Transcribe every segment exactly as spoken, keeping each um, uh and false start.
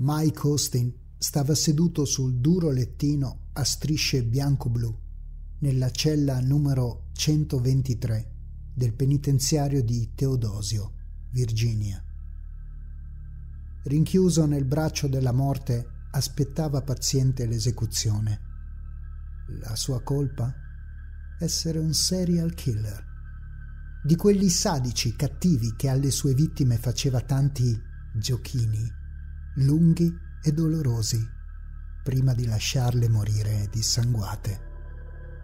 Mike Austin stava seduto sul duro lettino a strisce bianco-blu nella cella numero centoventitré del penitenziario di Teodosio, Virginia. Rinchiuso nel braccio della morte, aspettava paziente l'esecuzione. La sua colpa? Essere un serial killer, di quelli sadici cattivi che alle sue vittime faceva tanti giochini lunghi e dolorosi prima di lasciarle morire dissanguate.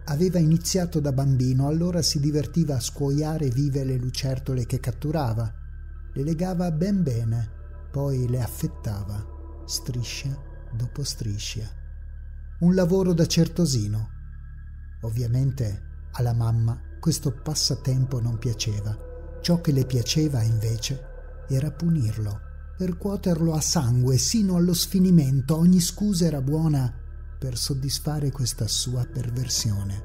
Aveva iniziato da bambino, allora si divertiva a scuoiare vive le lucertole che catturava, le legava ben bene, poi le affettava striscia dopo striscia. Un lavoro da certosino. Ovviamente alla mamma questo passatempo non piaceva. Ciò che le piaceva invece era punirlo, percuoterlo a sangue sino allo sfinimento. Ogni scusa era buona per soddisfare questa sua perversione.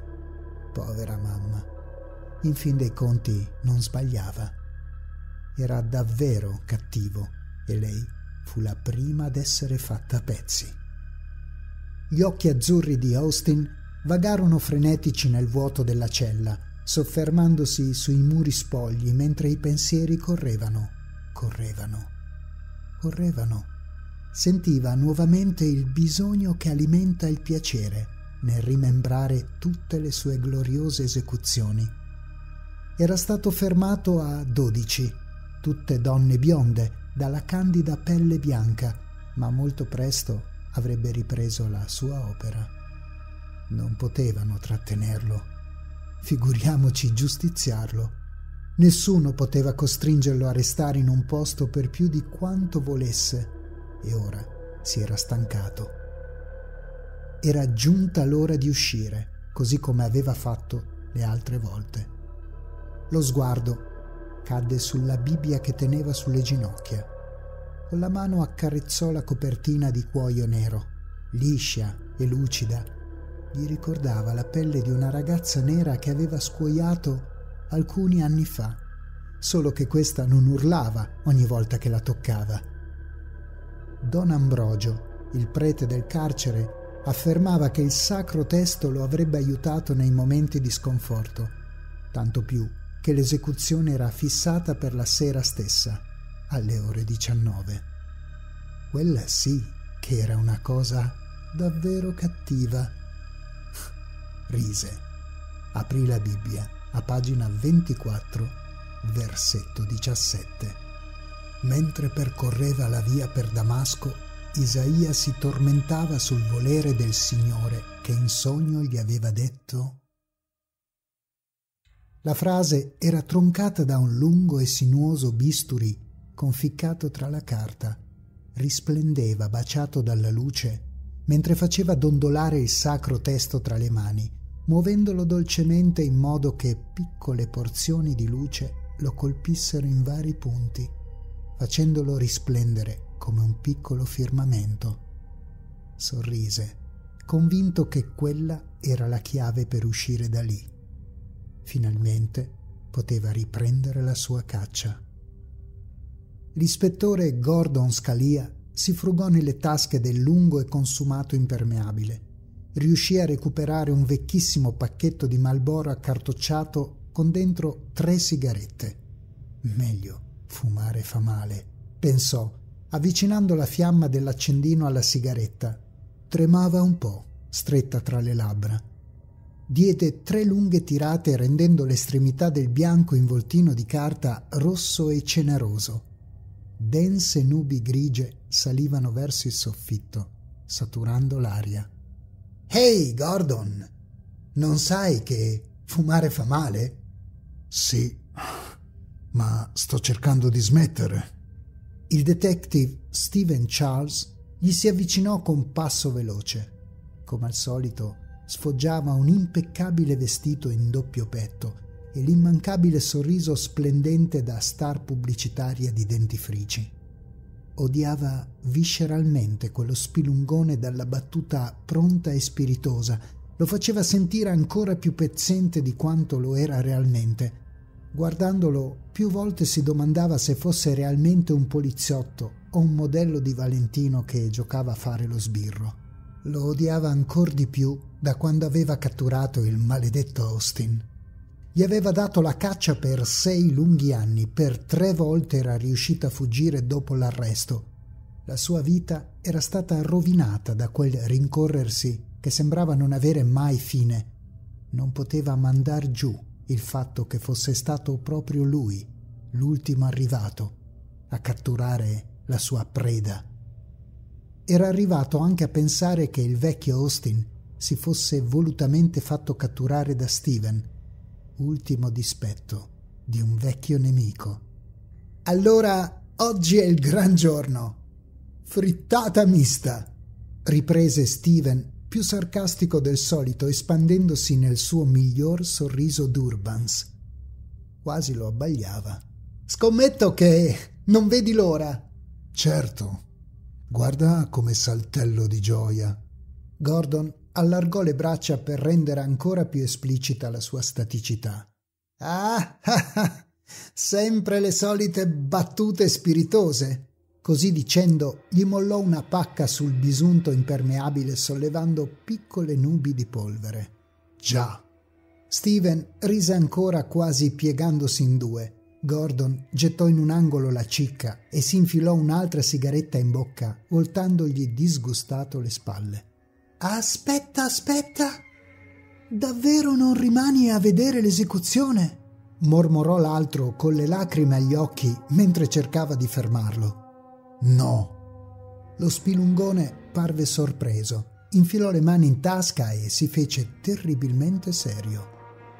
Povera mamma, in fin dei conti non sbagliava. Era davvero cattivo e lei fu la prima ad essere fatta a pezzi. Gli occhi azzurri di Austin vagarono frenetici nel vuoto della cella, soffermandosi sui muri spogli mentre i pensieri correvano, correvano, correvano. Sentiva nuovamente il bisogno che alimenta il piacere nel rimembrare tutte le sue gloriose esecuzioni. Era stato fermato a dodici, tutte donne bionde, dalla candida pelle bianca, ma molto presto avrebbe ripreso la sua opera. Non potevano trattenerlo, figuriamoci giustiziarlo. Nessuno poteva costringerlo a restare in un posto per più di quanto volesse, e ora si era stancato. Era giunta l'ora di uscire, così come aveva fatto le altre volte. Lo sguardo cadde sulla Bibbia che teneva sulle ginocchia. Con la mano accarezzò la copertina di cuoio nero, liscia e lucida. Gli ricordava la pelle di una ragazza nera che aveva scuoiato alcuni anni fa, solo che questa non urlava ogni volta che la toccava. Don Ambrogio, il prete del carcere, affermava che il sacro testo lo avrebbe aiutato nei momenti di sconforto, tanto più che l'esecuzione era fissata per la sera stessa, alle ore diciannove. Quella sì che era una cosa davvero cattiva. Rise. Aprì la Bibbia a pagina ventiquattro, versetto diciassette. Mentre percorreva la via per Damasco, Isaia si tormentava sul volere del Signore che in sogno gli aveva detto. La frase era troncata da un lungo e sinuoso bisturi conficcato tra la carta. Risplendeva baciato dalla luce mentre faceva dondolare il sacro testo tra le mani, muovendolo dolcemente in modo che piccole porzioni di luce lo colpissero in vari punti, facendolo risplendere come un piccolo firmamento. Sorrise, convinto che quella era la chiave per uscire da lì. Finalmente poteva riprendere la sua caccia. L'ispettore Gordon Scalia si frugò nelle tasche del lungo e consumato impermeabile. Riuscì a recuperare un vecchissimo pacchetto di Marlboro accartocciato con dentro tre sigarette. Meglio fumare fa male, pensò, avvicinando la fiamma dell'accendino alla sigaretta. Tremava un po', stretta tra le labbra. Diede tre lunghe tirate rendendo l'estremità del bianco involtino di carta rosso e ceneroso. Dense nubi grigie salivano verso il soffitto, saturando l'aria. «Hey, Gordon! Non sai che fumare fa male?» «Sì, ma sto cercando di smettere». Il detective Stephen Charles gli si avvicinò con passo veloce. Come al solito, sfoggiava un impeccabile vestito in doppio petto e l'immancabile sorriso splendente da star pubblicitaria di dentifrici. Odiava visceralmente quello spilungone dalla battuta pronta e spiritosa, lo faceva sentire ancora più pezzente di quanto lo era realmente. Guardandolo più volte si domandava se fosse realmente un poliziotto Ho un modello di Valentino che giocava a fare lo sbirro. Lo odiava ancor di più da quando aveva catturato il maledetto Austin. Gli aveva dato la caccia per sei lunghi anni, per tre volte era riuscita a fuggire dopo l'arresto. La sua vita era stata rovinata da quel rincorrersi che sembrava non avere mai fine. Non poteva mandar giù il fatto che fosse stato proprio lui, l'ultimo arrivato, a catturare la sua preda. Era arrivato anche a pensare che il vecchio Austin si fosse volutamente fatto catturare da Steven, ultimo dispetto di un vecchio nemico. «Allora, oggi è il gran giorno! Frittata mista!» riprese Steven, più sarcastico del solito, espandendosi nel suo miglior sorriso d'Urbans. Quasi lo abbagliava. «Scommetto che non vedi l'ora!» «Certo! Guarda come saltello di gioia!» Gordon allargò le braccia per rendere ancora più esplicita la sua staticità. «Ah! ah, ah sempre le solite battute spiritose!» Così dicendo, gli mollò una pacca sul bisunto impermeabile, sollevando piccole nubi di polvere. «Già!» Steven rise ancora, quasi piegandosi in due. Gordon gettò in un angolo la cicca e si infilò un'altra sigaretta in bocca, voltandogli disgustato le spalle. «Aspetta, aspetta! Davvero non rimani a vedere l'esecuzione?» mormorò l'altro con le lacrime agli occhi mentre cercava di fermarlo. «No!» Lo spilungone parve sorpreso, infilò le mani in tasca e si fece terribilmente serio.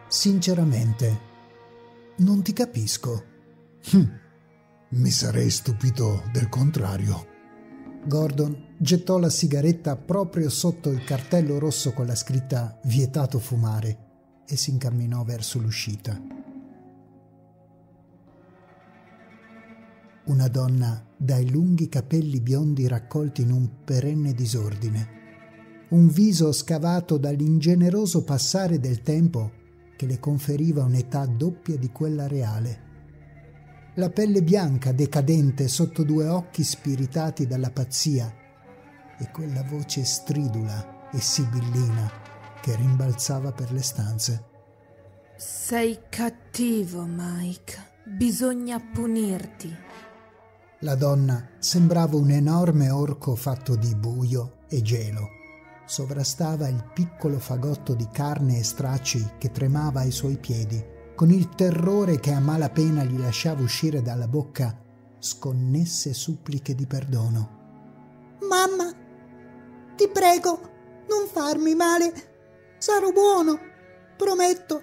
«Sinceramente, non ti capisco». Hm. «Mi sarei stupito del contrario». Gordon gettò la sigaretta proprio sotto il cartello rosso con la scritta «Vietato fumare» e si incamminò verso l'uscita. Una donna dai lunghi capelli biondi raccolti in un perenne disordine. Un viso scavato dall'ingeneroso passare del tempo che le conferiva un'età doppia di quella reale. La pelle bianca decadente sotto due occhi spiritati dalla pazzia e quella voce stridula e sibillina che rimbalzava per le stanze. «Sei cattivo, Mike. Bisogna punirti». La donna sembrava un enorme orco fatto di buio e gelo. Sovrastava il piccolo fagotto di carne e stracci che tremava ai suoi piedi, con il terrore che a malapena gli lasciava uscire dalla bocca sconnesse suppliche di perdono. «Mamma, ti prego, non farmi male. Sarò buono, prometto».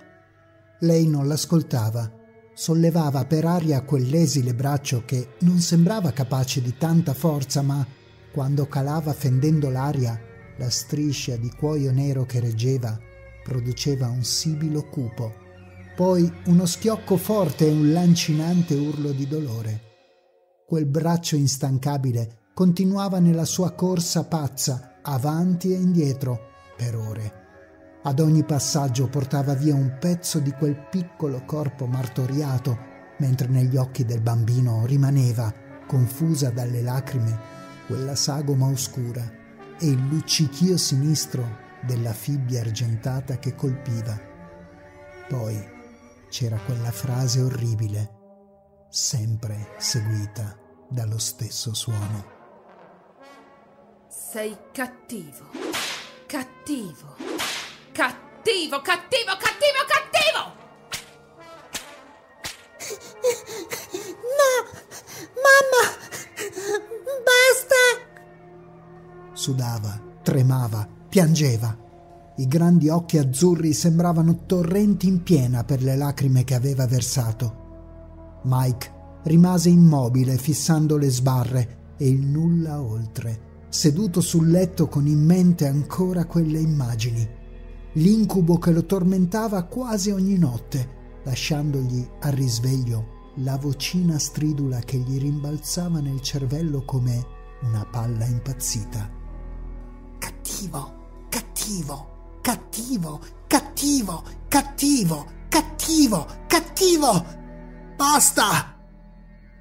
Lei non l'ascoltava. Sollevava per aria quell'esile braccio che non sembrava capace di tanta forza, ma quando calava fendendo l'aria, la striscia di cuoio nero che reggeva produceva un sibilo cupo, poi uno schiocco forte e un lancinante urlo di dolore. Quel braccio instancabile continuava nella sua corsa pazza, avanti e indietro, per ore. Ad ogni passaggio portava via un pezzo di quel piccolo corpo martoriato, mentre negli occhi del bambino rimaneva, confusa dalle lacrime, quella sagoma oscura e il luccichio sinistro della fibbia argentata che colpiva. Poi c'era quella frase orribile, sempre seguita dallo stesso suono. «Sei cattivo, cattivo. Cattivo, cattivo, cattivo, cattivo! No! Mamma! Basta!» Sudava, tremava, piangeva. I grandi occhi azzurri sembravano torrenti in piena per le lacrime che aveva versato. Mike rimase immobile, fissando le sbarre e il nulla oltre, seduto sul letto con in mente ancora quelle immagini. L'incubo che lo tormentava quasi ogni notte, lasciandogli al risveglio la vocina stridula che gli rimbalzava nel cervello come una palla impazzita. «Cattivo, cattivo, cattivo, cattivo, cattivo, cattivo, cattivo! Basta!»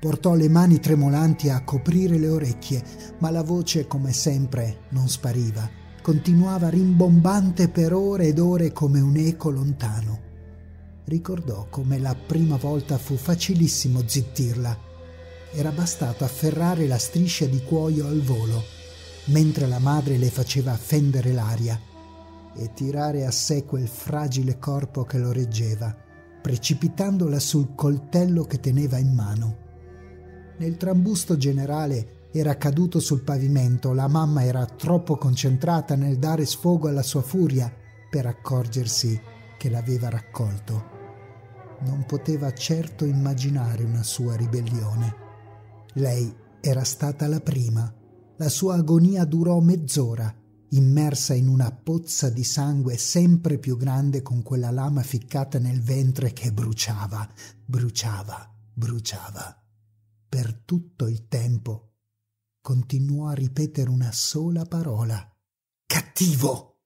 portò le mani tremolanti a coprire le orecchie, ma la voce, come sempre, non spariva. Continuava rimbombante per ore ed ore come un eco lontano. Ricordò come la prima volta fu facilissimo zittirla. Era bastato afferrare la striscia di cuoio al volo, mentre la madre le faceva fendere l'aria, e tirare a sé quel fragile corpo che lo reggeva, precipitandola sul coltello che teneva in mano. Nel trambusto generale era caduto sul pavimento. La mamma era troppo concentrata nel dare sfogo alla sua furia per accorgersi che l'aveva raccolto. Non poteva certo immaginare una sua ribellione. Lei era stata la prima. La sua agonia durò mezz'ora, immersa in una pozza di sangue sempre più grande, con quella lama ficcata nel ventre che bruciava, bruciava, bruciava. Per tutto il tempo continuò a ripetere una sola parola: cattivo!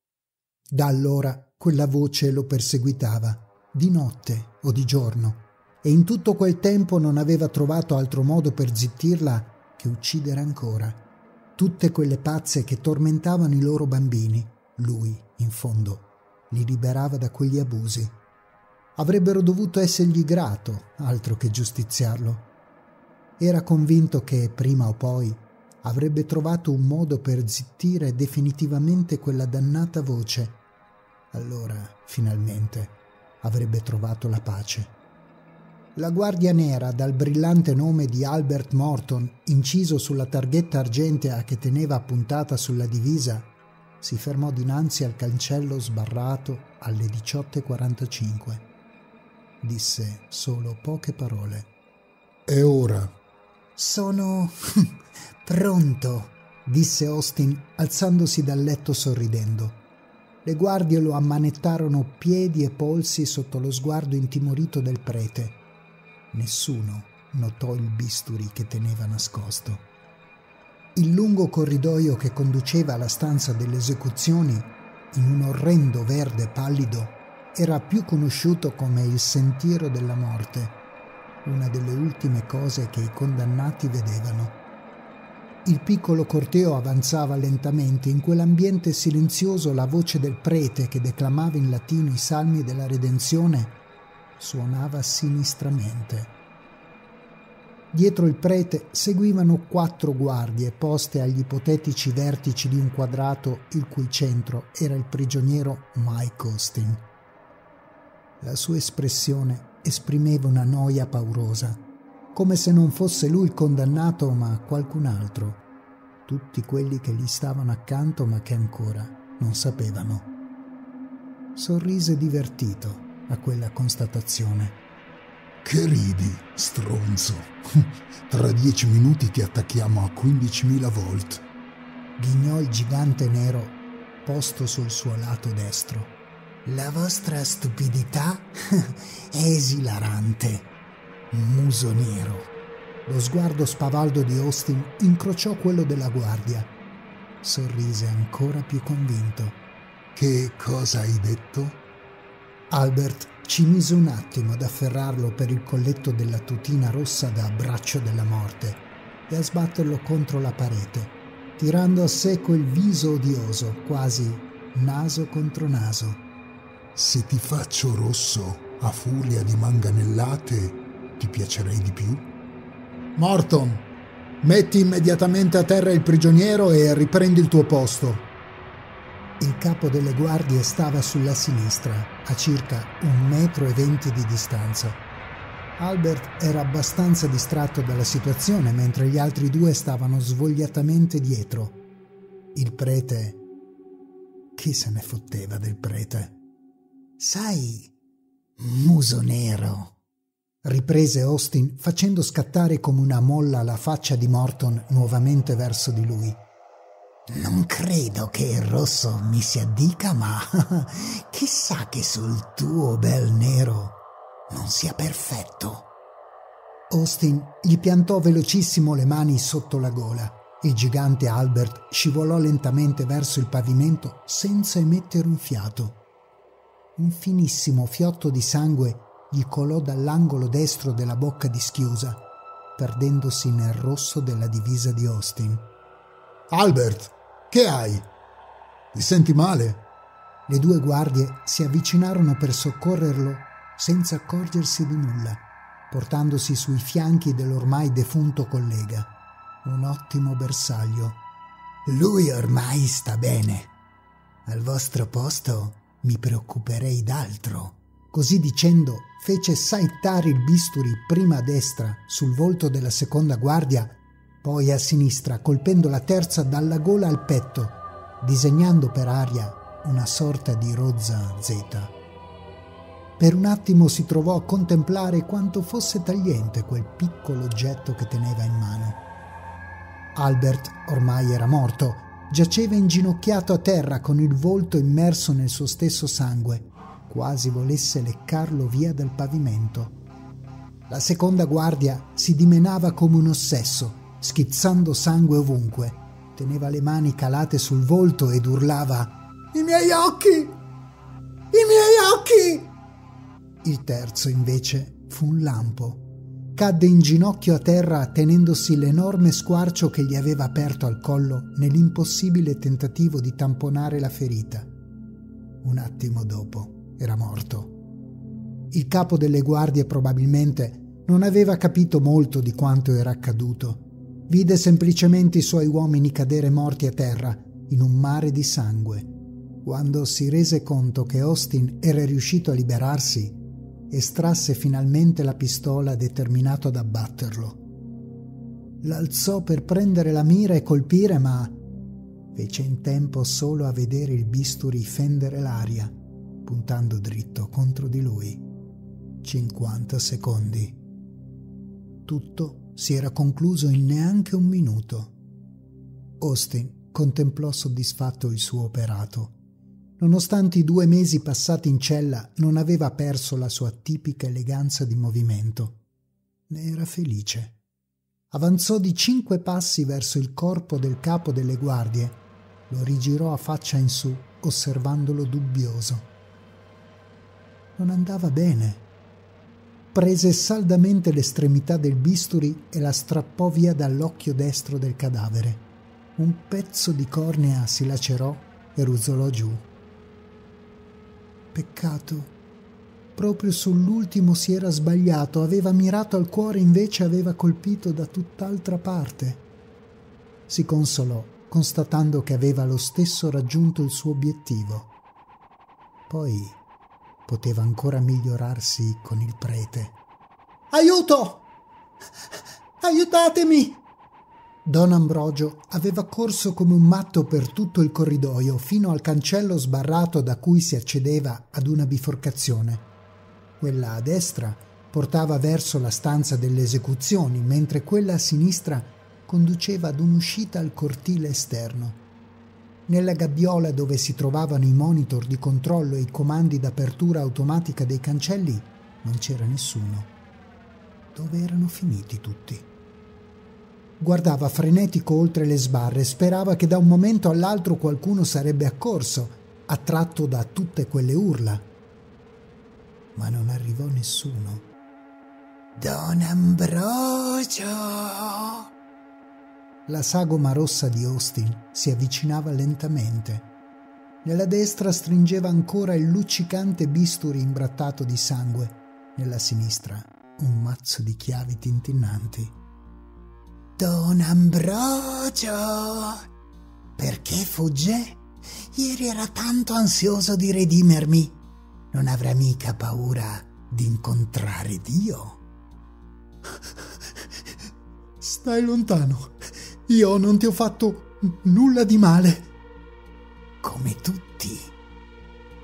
Da allora quella voce lo perseguitava, di notte o di giorno, e in tutto quel tempo non aveva trovato altro modo per zittirla che uccidere ancora. Tutte quelle pazze che tormentavano i loro bambini, lui, in fondo, li liberava da quegli abusi. Avrebbero dovuto essergli grato, altro che giustiziarlo. Era convinto che, prima o poi, avrebbe trovato un modo per zittire definitivamente quella dannata voce. Allora, finalmente, avrebbe trovato la pace. La guardia nera, dal brillante nome di Albert Morton, inciso sulla targhetta argentea che teneva appuntata sulla divisa, si fermò dinanzi al cancello sbarrato alle diciotto e quarantacinque. Disse solo poche parole. «È ora!» «Sono pronto!» disse Austin, alzandosi dal letto sorridendo. Le guardie lo ammanettarono piedi e polsi sotto lo sguardo intimorito del prete. Nessuno notò il bisturi che teneva nascosto. Il lungo corridoio che conduceva alla stanza delle esecuzioni, in un orrendo verde pallido, era più conosciuto come il sentiero della morte, una delle ultime cose che i condannati vedevano. Il piccolo corteo avanzava lentamente. In quell'ambiente silenzioso la voce del prete, che declamava in latino i salmi della redenzione, suonava sinistramente. Dietro il prete seguivano quattro guardie poste agli ipotetici vertici di un quadrato il cui centro era il prigioniero Mike Austin. La sua espressione esprimeva una noia paurosa, come se non fosse lui il condannato ma qualcun altro, tutti quelli che gli stavano accanto ma che ancora non sapevano. Sorrise divertito a quella constatazione. «Che ridi, stronzo? Tra dieci minuti ti attacchiamo a quindicimila volt!» Ghignò il gigante nero posto sul suo lato destro. «La vostra stupidità è esilarante, muso nero!» Lo sguardo spavaldo di Austin incrociò quello della guardia. Sorrise ancora più convinto. «Che cosa hai detto?» Albert ci mise un attimo ad afferrarlo per il colletto della tutina rossa da abbraccio della morte e a sbatterlo contro la parete, tirando a sé quel viso odioso, quasi naso contro naso. «Se ti faccio rosso a furia di manganellate, ti piacerei di più?» «Morton, metti immediatamente a terra il prigioniero e riprendi il tuo posto!» Il capo delle guardie stava sulla sinistra, a circa un metro e venti di distanza. Albert era abbastanza distratto dalla situazione, mentre gli altri due stavano svogliatamente dietro. Il prete... Chi se ne fotteva del prete? «Sai, muso nero», riprese Austin, facendo scattare come una molla la faccia di Morton nuovamente verso di lui. «Non credo che il rosso mi si addica, ma chissà che sul tuo bel nero non sia perfetto!» Austin gli piantò velocissimo le mani sotto la gola. Il gigante Albert scivolò lentamente verso il pavimento senza emettere un fiato. Un finissimo fiotto di sangue gli colò dall'angolo destro della bocca dischiusa. perdendosi nel rosso della divisa di Austin. «Albert, che hai? Ti senti male?» Le due guardie si avvicinarono per soccorrerlo senza accorgersi di nulla, portandosi sui fianchi dell'ormai defunto collega. Un ottimo bersaglio. «Lui ormai sta bene. Al vostro posto mi preoccuperei d'altro». Così dicendo, fece saettare il bisturi prima a destra sul volto della seconda guardia, poi a sinistra, colpendo la terza dalla gola al petto, disegnando per aria una sorta di rozza Z. Per un attimo si trovò a contemplare quanto fosse tagliente quel piccolo oggetto che teneva in mano. Albert ormai era morto, giaceva inginocchiato a terra con il volto immerso nel suo stesso sangue, quasi volesse leccarlo via dal pavimento. La seconda guardia si dimenava come un ossesso, schizzando sangue ovunque. Teneva le mani calate sul volto ed urlava: «I miei occhi! I miei occhi!» Il terzo, invece, fu un lampo. Cadde in ginocchio a terra, tenendosi l'enorme squarcio che gli aveva aperto al collo nell'impossibile tentativo di tamponare la ferita. Un attimo dopo era morto. Il capo delle guardie probabilmente non aveva capito molto di quanto era accaduto. Vide semplicemente i suoi uomini cadere morti a terra in un mare di sangue. Quando si rese conto che Austin era riuscito a liberarsi, estrasse finalmente la pistola determinato ad abbatterlo. L'alzò per prendere la mira e colpire, ma fece in tempo solo a vedere il bisturi fendere l'aria, puntando dritto contro di lui. cinquanta secondi. Tutto si era concluso in neanche un minuto. Austin contemplò soddisfatto il suo operato. Nonostante i due mesi passati in cella, non aveva perso la sua tipica eleganza di movimento. Ne era felice. Avanzò di cinque passi verso il corpo del capo delle guardie, lo rigirò a faccia in su, osservandolo dubbioso. Non andava bene. Prese saldamente l'estremità del bisturi e la strappò via dall'occhio destro del cadavere. Un pezzo di cornea si lacerò e ruzzolò giù. Peccato. Proprio sull'ultimo si era sbagliato, aveva mirato al cuore, invece aveva colpito da tutt'altra parte. Si consolò, constatando che aveva lo stesso raggiunto il suo obiettivo. Poi poteva ancora migliorarsi con il prete. «Aiuto! Aiutatemi!» Don Ambrogio aveva corso come un matto per tutto il corridoio, fino al cancello sbarrato da cui si accedeva ad una biforcazione. Quella a destra portava verso la stanza delle esecuzioni, mentre quella a sinistra conduceva ad un'uscita al cortile esterno. Nella gabbiola dove si trovavano i monitor di controllo e i comandi d'apertura automatica dei cancelli non c'era nessuno. Dove erano finiti tutti? Guardava frenetico oltre le sbarre, sperava che da un momento all'altro qualcuno sarebbe accorso, attratto da tutte quelle urla. Ma non arrivò nessuno. «Don Ambrogio!» La sagoma rossa di Austin si avvicinava lentamente. Nella destra stringeva ancora il luccicante bisturi imbrattato di sangue, nella sinistra un mazzo di chiavi tintinnanti. «Don Ambrogio! Perché fugge? Ieri era tanto ansioso di redimermi. Non avrà mica paura di incontrare Dio?» «Stai lontano. Io non ti ho fatto nulla di male!» «Come tutti!»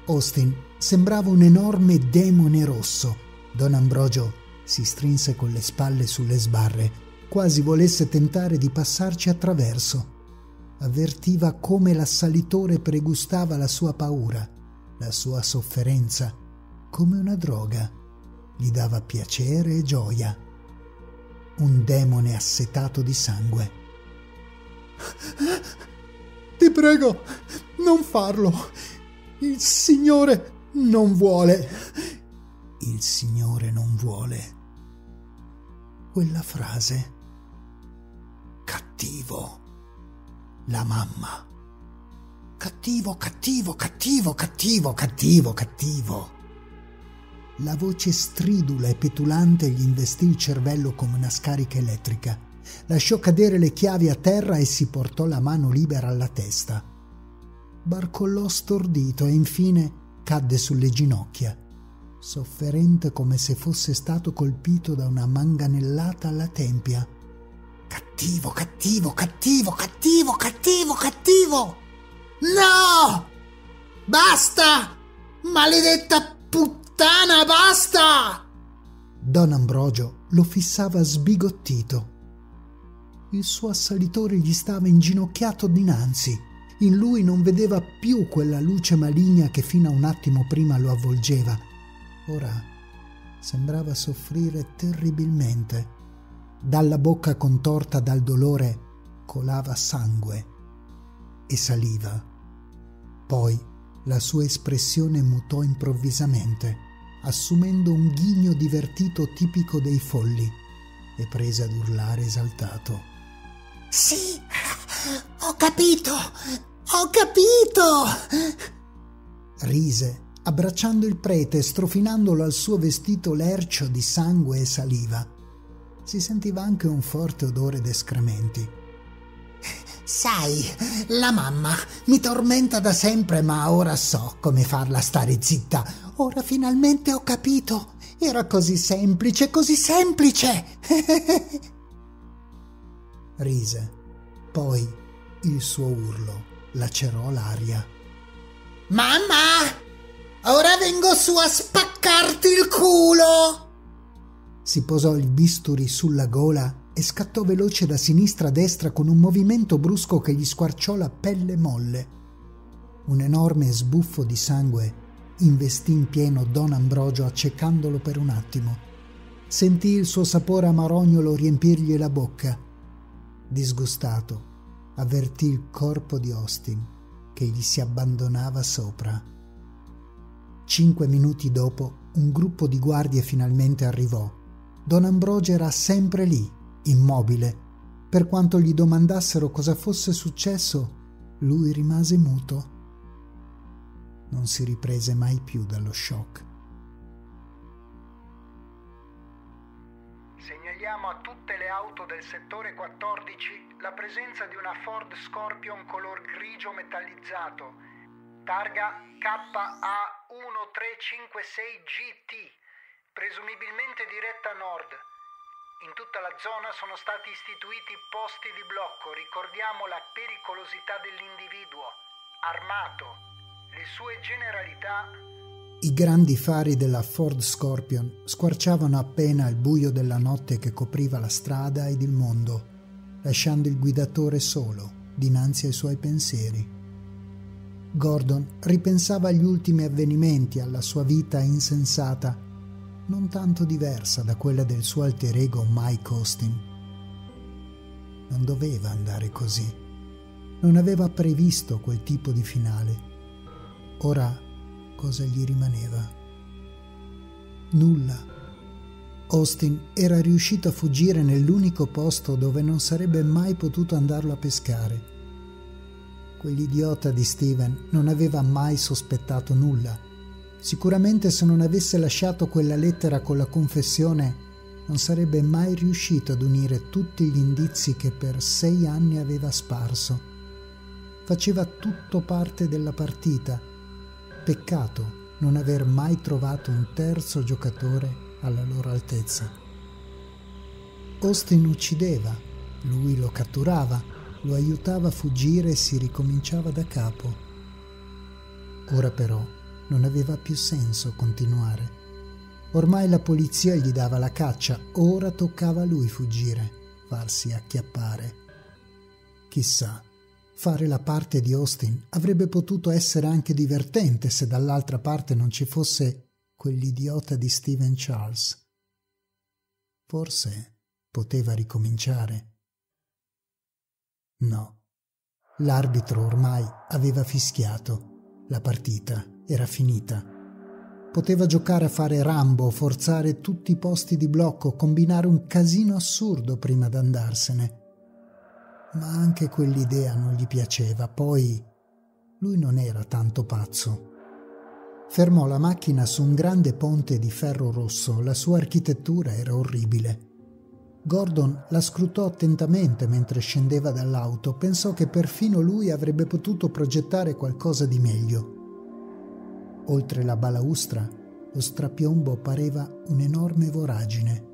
Austin sembrava un enorme demone rosso. Don Ambrogio si strinse con le spalle sulle sbarre, quasi volesse tentare di passarci attraverso. Avvertiva come l'assalitore pregustava la sua paura, la sua sofferenza, come una droga. Gli dava piacere e gioia. Un demone assetato di sangue. «Ti prego, non farlo. Il Signore non vuole». Il Signore non vuole. quella frase. Cattivo. La mamma. Cattivo, cattivo, cattivo, cattivo, cattivo, cattivo. La voce stridula e petulante gli investì il cervello come una scarica elettrica. Lasciò cadere le chiavi a terra e si portò la mano libera alla testa. Barcollò stordito e infine cadde sulle ginocchia, sofferente come se fosse stato colpito da una manganellata alla tempia. Cattivo, cattivo, cattivo, cattivo, cattivo, cattivo! No! Basta! Maledetta puttana, basta! Don Ambrogio lo fissava sbigottito. Il suo assalitore gli stava inginocchiato dinanzi. In lui non vedeva più quella luce maligna che fino a un attimo prima lo avvolgeva. Ora sembrava soffrire terribilmente. Dalla bocca contorta dal dolore colava sangue e saliva. Poi la sua espressione mutò improvvisamente, assumendo un ghigno divertito tipico dei folli, e prese ad urlare esaltato. Sì! Ho capito! Ho capito! Rise, abbracciando il prete, strofinandolo al suo vestito lercio di sangue e saliva. Si sentiva anche un forte odore d'escrementi. Sai, la mamma mi tormenta da sempre, ma ora so come farla stare zitta. Ora finalmente ho capito. Era così semplice, così semplice! Rise. Poi il suo urlo lacerò l'aria. Mamma! Ora vengo su a spaccarti il culo! Si posò il bisturi sulla gola e scattò veloce da sinistra a destra con un movimento brusco che gli squarciò la pelle molle. Un enorme sbuffo di sangue investì in pieno Don Ambrogio, accecandolo per un attimo. Sentì il suo sapore amarognolo riempirgli la bocca. Disgustato, avvertì il corpo di Austin che gli si abbandonava sopra. Cinque minuti dopo, un gruppo di guardie finalmente arrivò. Don Ambrogio era sempre lì, immobile. Per quanto gli domandassero cosa fosse successo, lui rimase muto. Non si riprese mai più dallo shock. Segnaliamo a tutte le auto del settore quattordici la presenza di una Ford Scorpion color grigio metallizzato, targa K A uno tre cinque sei G T, presumibilmente diretta a nord. In tutta la zona sono stati istituiti posti di blocco. Ricordiamo la pericolosità dell'individuo, armato. Le sue generalità. I grandi fari della Ford Scorpion squarciavano appena il buio della notte che copriva la strada ed il mondo, lasciando il guidatore solo dinanzi ai suoi pensieri. Gordon ripensava agli ultimi avvenimenti, alla sua vita insensata, non tanto diversa da quella del suo alter ego Mike Austin. Non doveva andare così. Non aveva previsto quel tipo di finale. Ora cosa gli rimaneva? Nulla. Austin era riuscito a fuggire nell'unico posto dove non sarebbe mai potuto andarlo a pescare. Quell'idiota di Steven non aveva mai sospettato nulla. Sicuramente se non avesse lasciato quella lettera con la confessione non sarebbe mai riuscito ad unire tutti gli indizi che per sei anni aveva sparso. Faceva tutto parte della partita. Peccato non aver mai trovato un terzo giocatore alla loro altezza. Austin uccideva, lui lo catturava, lo aiutava a fuggire e si ricominciava da capo. Ora però non aveva più senso continuare. Ormai la polizia gli dava la caccia, ora toccava a lui fuggire, farsi acchiappare. Chissà. Fare la parte di Austin avrebbe potuto essere anche divertente se dall'altra parte non ci fosse quell'idiota di Stephen Charles. Forse poteva ricominciare. No. L'arbitro ormai aveva fischiato. La partita era finita. Poteva giocare a fare Rambo, forzare tutti i posti di blocco, combinare un casino assurdo prima d'andarsene. Ma anche quell'idea non gli piaceva. Poi lui non era tanto pazzo. Fermò la macchina su un grande ponte di ferro rosso. La sua architettura era orribile. Gordon la scrutò attentamente mentre scendeva dall'auto. Pensò che perfino lui avrebbe potuto progettare qualcosa di meglio. Oltre la balaustra, lo strapiombo pareva un'enorme voragine.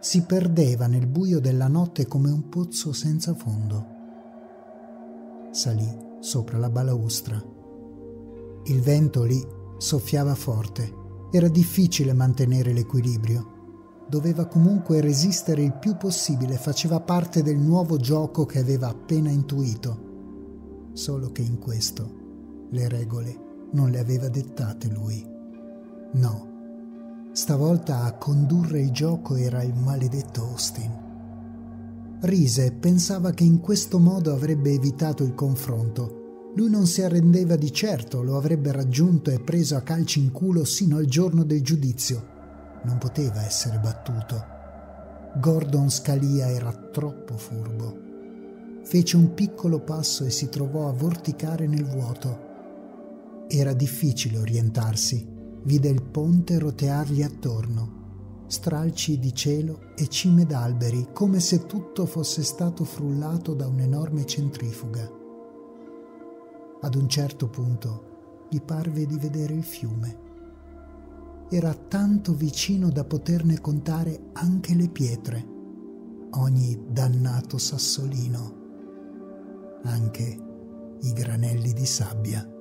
Si perdeva nel buio della notte come un pozzo senza fondo. Salì sopra la balaustra. Il vento lì soffiava forte. Era difficile mantenere l'equilibrio. Doveva comunque resistere il più possibile. Faceva parte del nuovo gioco che aveva appena intuito. Solo che in questo le regole non le aveva dettate lui. No, stavolta a condurre il gioco era il maledetto Austin. Rise e pensava che in questo modo avrebbe evitato il confronto. Lui non si arrendeva di certo, lo avrebbe raggiunto e preso a calci in culo sino al giorno del giudizio. Non poteva essere battuto. Gordon Scalia era troppo furbo. Fece un piccolo passo e si trovò a vorticare nel vuoto. Era difficile orientarsi. Vide il ponte roteargli attorno. Stralci di cielo e cime d'alberi, come se tutto fosse stato frullato da un'enorme centrifuga. Ad un certo punto gli parve di vedere il fiume. Era tanto vicino da poterne contare anche le pietre, ogni dannato sassolino, anche i granelli di sabbia.